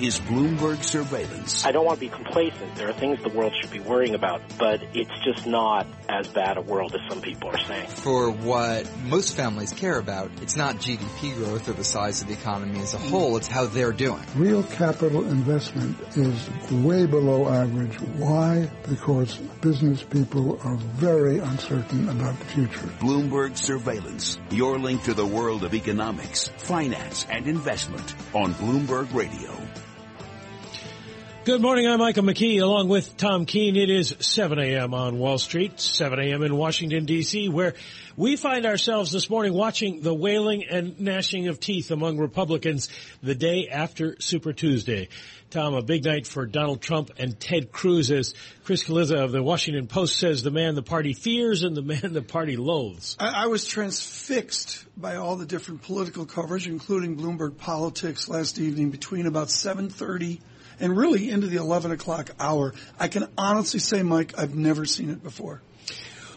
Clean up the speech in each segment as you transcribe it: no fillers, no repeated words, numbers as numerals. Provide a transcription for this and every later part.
is Bloomberg Surveillance. I don't want to be complacent. There are things the world should be worrying about, but it's just not as bad a world as some people are saying. For what most families care about, it's not GDP growth or the size of the economy as a whole. It's how they're doing. Real capital investment is way below average. Why? Because business people are very uncertain about the future. Bloomberg Surveillance, your link to the world of economics, finance, and investment on Bloomberg Radio. Good morning. I'm Michael McKee, along with Tom Keene. It is 7 a.m. on Wall Street, 7 a.m. in Washington, D.C., where we find ourselves this morning watching the wailing and gnashing of teeth among Republicans the day after Super Tuesday. Tom, a big night for Donald Trump and Ted Cruz, as Chris Cillizza of the Washington Post says, the man the party fears and the man the party loathes. I was transfixed by all the different political coverage, including Bloomberg Politics last evening, between about 7:30 and really into the 11 o'clock hour. I can honestly say, Mike, I've never seen it before.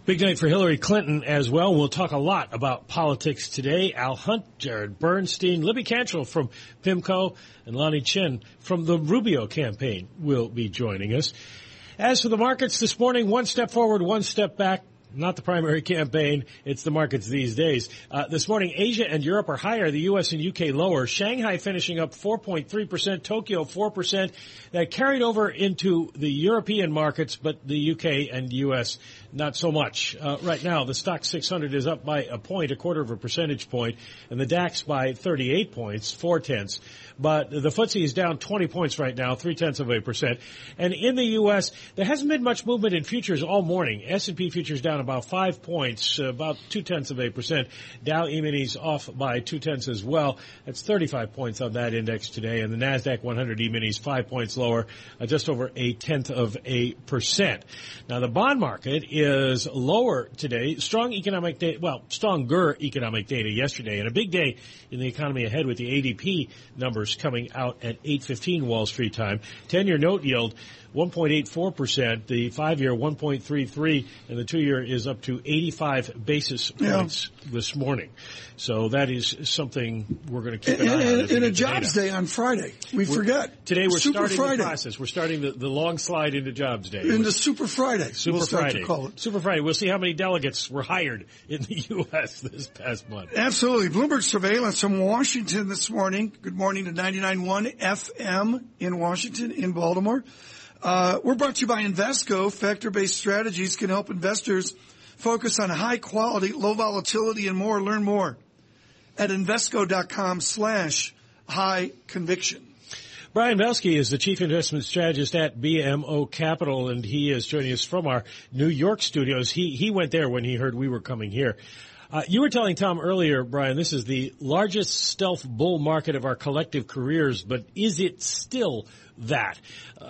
Big night for Hillary Clinton as well. We'll talk a lot about politics today. Al Hunt, Jared Bernstein, Libby Cantrell from PIMCO, and Lonnie Chin from the Rubio campaign will be joining us. As for the markets this morning, one step forward, one step back. Not the primary campaign. It's the markets these days. This morning, Asia and Europe are higher. The U.S. and U.K. lower. Shanghai finishing up 4.3%. Tokyo 4%. That carried over into the European markets, but the U.K. and U.S. not so much. Right now, the stock 600 is up by a point, a quarter of a percentage point, and the DAX by 38 points, 0.4. But the FTSE is down 20 points right now, 0.3%. And in the U.S., there hasn't been much movement in futures all morning. S&P futures down about 5 points, about 0.2%. Dow E-minis off by 0.2 as well. That's 35 points on that index today. And the Nasdaq 100 E-minis 5 points lower, just over 0.1%. Now the bond market is lower today. Strong economic data, well, stronger economic data yesterday, and a big day in the economy ahead with the ADP numbers coming out at 8:15 Wall Street time. 10-year note yield 1.84%, the 5-year 1.33%, and the 2-year is up to 85 basis points this morning. So that is something we're going to keep an eye on. And a jobs day on Friday. We forget. Today we're Super starting Friday. The process. We're starting the long slide into jobs day. Into Super Friday. Super Friday. We'll see how many delegates were hired in the U.S. this past month. Absolutely. Bloomberg Surveillance from Washington this morning. Good morning to 99.1 FM in Washington, in Baltimore. We're brought to you by Invesco. Factor-based strategies can help investors focus on high quality, low volatility, and more. Learn more at Invesco.com/high-conviction. Brian Belski is the Chief Investment Strategist at BMO Capital, and he is joining us from our New York studios. He went there when he heard we were coming here. You were telling Tom earlier, Brian, this is the largest stealth bull market of our collective careers, but is it still that?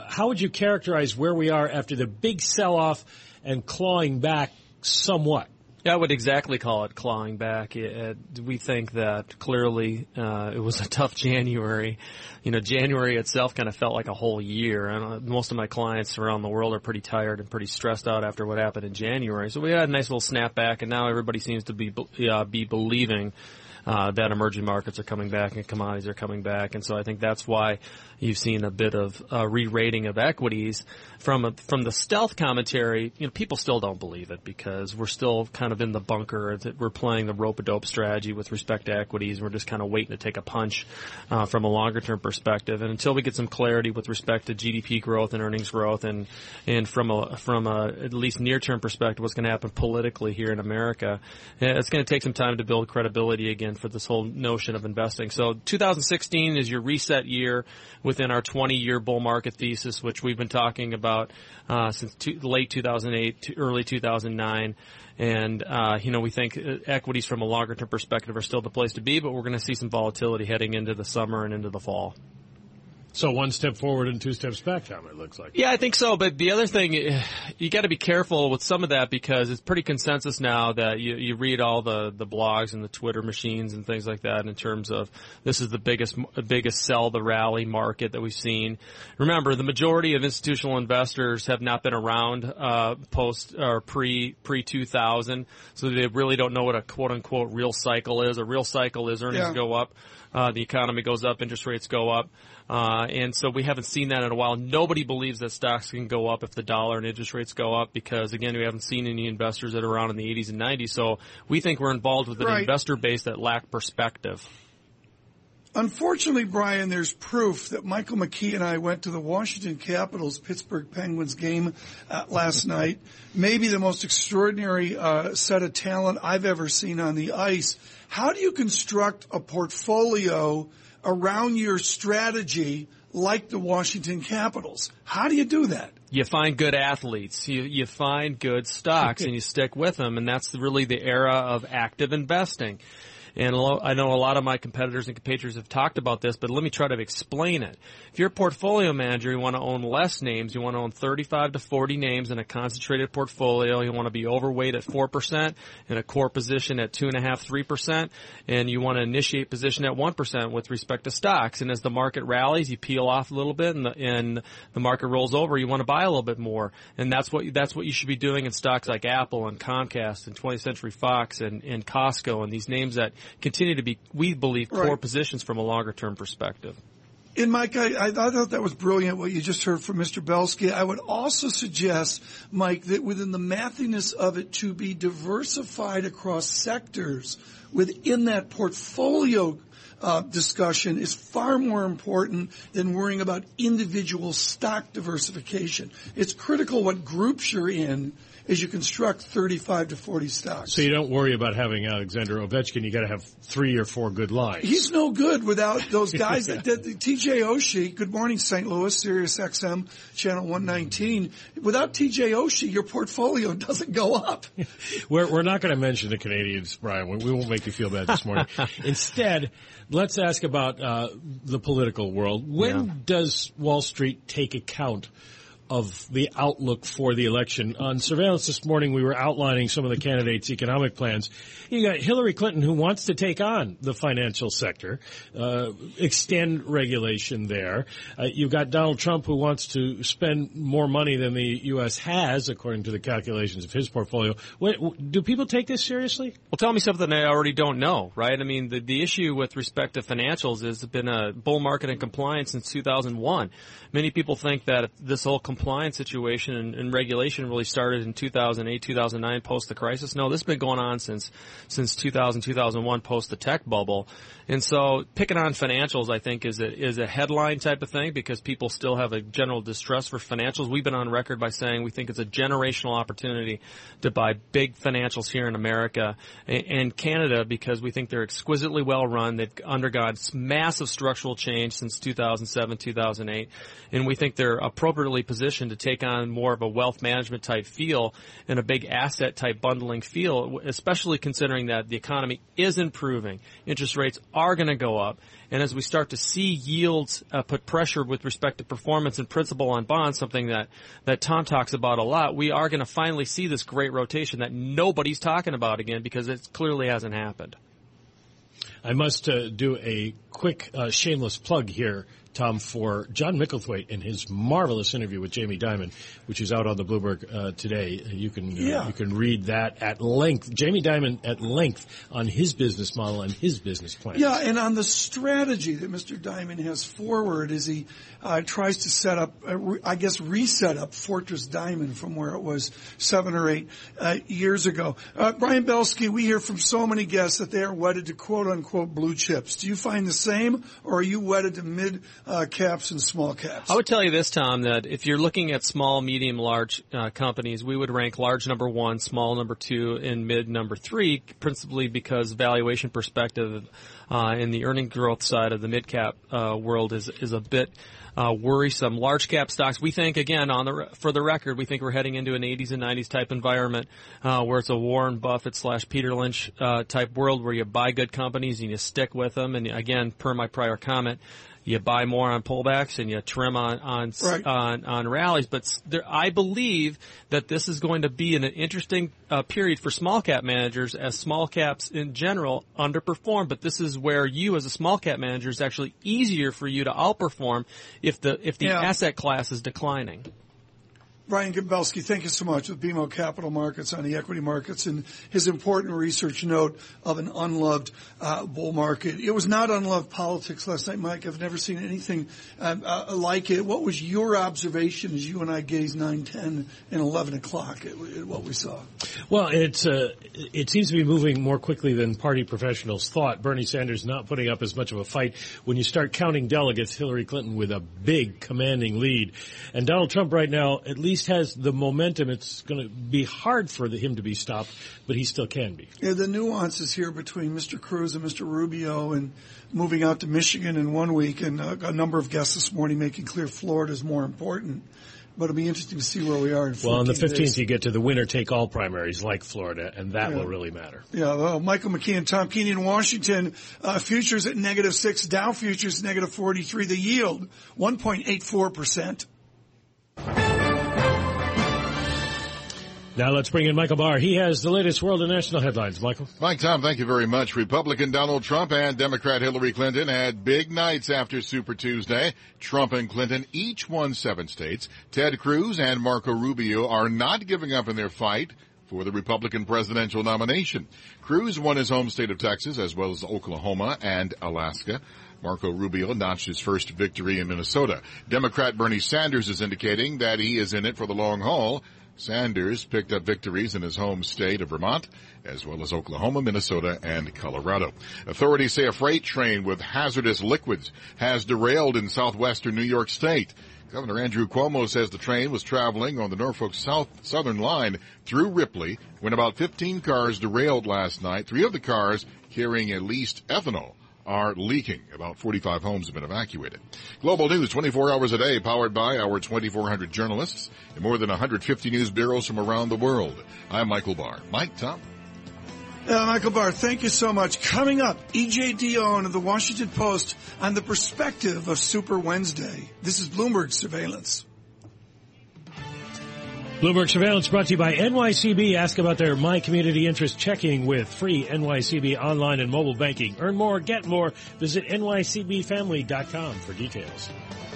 How would you characterize where we are after the big sell-off and clawing back somewhat? I would exactly call it clawing back. We think that clearly it was a tough January. You know, January itself kind of felt like a whole year. And most of my clients around the world are pretty tired and pretty stressed out after what happened in January. So we had a nice little snapback, and now everybody seems to be believing that emerging markets are coming back and commodities are coming back. And so I think that's why you've seen a bit of re-rating of equities. From the stealth commentary, you know, people still don't believe it because we're still kind of in the bunker. We're playing the rope-a-dope strategy with respect to equities. We're just kind of waiting to take a punch from a longer-term perspective. And until we get some clarity with respect to GDP growth and earnings growth and from a at least near-term perspective, what's going to happen politically here in America, it's going to take some time to build credibility again for this whole notion of investing. So 2016 is your reset year within our 20-year bull market thesis, which we've been talking about since late 2008 to early 2009. And, you know, we think equities from a longer-term perspective are still the place to be, but we're going to see some volatility heading into the summer and into the fall. So one step forward and two steps back, Tom, it looks like. Yeah, I think so. But the other thing, you got to be careful with some of that because it's pretty consensus now that you read all the blogs and the Twitter machines and things like that in terms of this is the biggest sell the rally market that we've seen. Remember, the majority of institutional investors have not been around post or pre 2000, so they really don't know what a quote unquote real cycle is. A real cycle is earnings go up, the economy goes up, interest rates go up. And so we haven't seen that in a while. Nobody believes that stocks can go up if the dollar and interest rates go up because, again, we haven't seen any investors that are around in the 80s and 90s. So we think we're involved with an investor base that lack perspective. Unfortunately, Brian, there's proof that Michael McKee and I went to the Washington Capitals Pittsburgh Penguins game last night. Maybe the most extraordinary set of talent I've ever seen on the ice. How do you construct a portfolio around your strategy like the Washington Capitals? How do you do that? You find good athletes, you find good stocks, and you stick with them, and that's really the era of active investing. And I know a lot of my competitors and compatriots have talked about this, but let me try to explain it. If you're a portfolio manager, you want to own less names. You want to own 35 to 40 names in a concentrated portfolio. You want to be overweight at 4% and a core position at 2.5%, 3%. And you want to initiate position at 1% with respect to stocks. And as the market rallies, you peel off a little bit, and the market rolls over. You want to buy a little bit more. And that's what you should be doing in stocks like Apple and Comcast and 20th Century Fox and Costco and these names that continue to be, we believe, core positions from a longer-term perspective. And, Mike, I thought that was brilliant, what you just heard from Mr. Belski. I would also suggest, Mike, that within the mathiness of it, to be diversified across sectors within that portfolio discussion is far more important than worrying about individual stock diversification. It's critical what groups you're in as you construct 35 to 40 stocks. So you don't worry about having Alexander Ovechkin. You got to have three or four good lines. He's no good without those guys. Yeah. That T.J. Oshie, good morning, St. Louis, Sirius XM, Channel 119. Without T.J. Oshie, your portfolio doesn't go up. We're not going to mention the Canadians, Brian. We won't make you feel bad this morning. Instead, let's ask about the political world. When does Wall Street take account of the outlook for the election? On Surveillance this morning, we were outlining some of the candidates' economic plans. You got Hillary Clinton, who wants to take on the financial sector, extend regulation there. You've got Donald Trump, who wants to spend more money than the U.S. has, according to the calculations of his portfolio. Do people take this seriously? Well, tell me something I already don't know, right? I mean, the issue with respect to financials has been a bull market and compliance since 2001. Many people think that this whole compliance situation and regulation really started in 2008, 2009, post the crisis. No, this has been going on since 2000, 2001, post the tech bubble. And so picking on financials, I think, is a headline type of thing because people still have a general distrust for financials. We've been on record by saying we think it's a generational opportunity to buy big financials here in America and Canada because we think they're exquisitely well run. They've undergone massive structural change since 2007, 2008, and we think they're appropriately positioned to take on more of a wealth management type feel and a big asset type bundling feel, especially considering that the economy is improving. Interest rates are going to go up. And as we start to see yields put pressure with respect to performance and principal on bonds, something that Tom talks about a lot, we are going to finally see this great rotation that nobody's talking about again because it clearly hasn't happened. I must do a quick shameless plug here, Tom, for John Micklethwaite and his marvelous interview with Jamie Dimon, which is out on the Bloomberg today. You can read that at length. Jamie Dimon at length on his business model and his business plan. Yeah, and on the strategy that Mr. Dimon has forward as he tries to set up, reset up Fortress Dimon from where it was 7 or 8 years ago. Brian Belski, we hear from so many guests that they are wedded to quote-unquote blue chips. Do you find the same, or are you wedded to mid caps and small caps? I would tell you this, Tom, that if you're looking at small, medium, large companies, we would rank large number 1, small number 2, and mid number 3, principally because valuation perspective and the earning growth side of the mid cap world is a bit worrisome. Large cap stocks, we think, again, for the record, we think we're heading into an 80s and 90s type environment where it's a Warren Buffett / Peter Lynch type world where you buy good companies and you stick with them. And again, per my prior comment, you buy more on pullbacks and you trim on rallies. But I believe that this is going to be an interesting period for small cap managers as small caps in general underperform. But this is where you, as a small cap manager, is actually easier for you to outperform if the asset class is declining. Brian Belski, thank you so much with BMO Capital Markets on the equity markets and his important research note of an unloved bull market. It was not unloved politics last night, Mike. I've never seen anything like it. What was your observation as you and I gazed 9, 10, and 11 o'clock at what we saw? Well, it seems to be moving more quickly than party professionals thought. Bernie Sanders not putting up as much of a fight. When you start counting delegates, Hillary Clinton with a big commanding lead. And Donald Trump right now, at least has the momentum. It's going to be hard for him to be stopped, but he still can be. Yeah, the nuances here between Mr. Cruz and Mr. Rubio and moving out to Michigan in one week, and a number of guests this morning making clear Florida is more important. But it'll be interesting to see where we are in 14 Well, on the 15th, days. You get to the winner-take-all primaries like Florida, and that will really matter. Yeah, well, Michael McKee and Tom Keene in Washington. Futures at -6, Dow futures -43. The yield, 1.84%. Now let's bring in Michael Barr. He has the latest world and national headlines. Michael. Mike, Tom, thank you very much. Republican Donald Trump and Democrat Hillary Clinton had big nights after Super Tuesday. Trump and Clinton each won 7 states. Ted Cruz and Marco Rubio are not giving up in their fight for the Republican presidential nomination. Cruz won his home state of Texas as well as Oklahoma and Alaska. Marco Rubio notched his first victory in Minnesota. Democrat Bernie Sanders is indicating that he is in it for the long haul. Sanders picked up victories in his home state of Vermont, as well as Oklahoma, Minnesota, and Colorado. Authorities say a freight train with hazardous liquids has derailed in southwestern New York State. Governor Andrew Cuomo says the train was traveling on the Norfolk Southern Line through Ripley when about 15 cars derailed last night. 3 of the cars carrying at least ethanol are leaking. About 45 homes have been evacuated. Global news 24 hours a day, powered by our 2,400 journalists and more than 150 news bureaus from around the world. I'm Michael Barr. Mike, Tom. Michael Barr, thank you so much. Coming up, E.J. Dionne of the Washington Post on the perspective of Super Wednesday. This is Bloomberg Surveillance. Bloomberg Surveillance brought to you by NYCB. Ask about their My Community Interest checking with free NYCB online and mobile banking. Earn more, get more. Visit nycbfamily.com for details.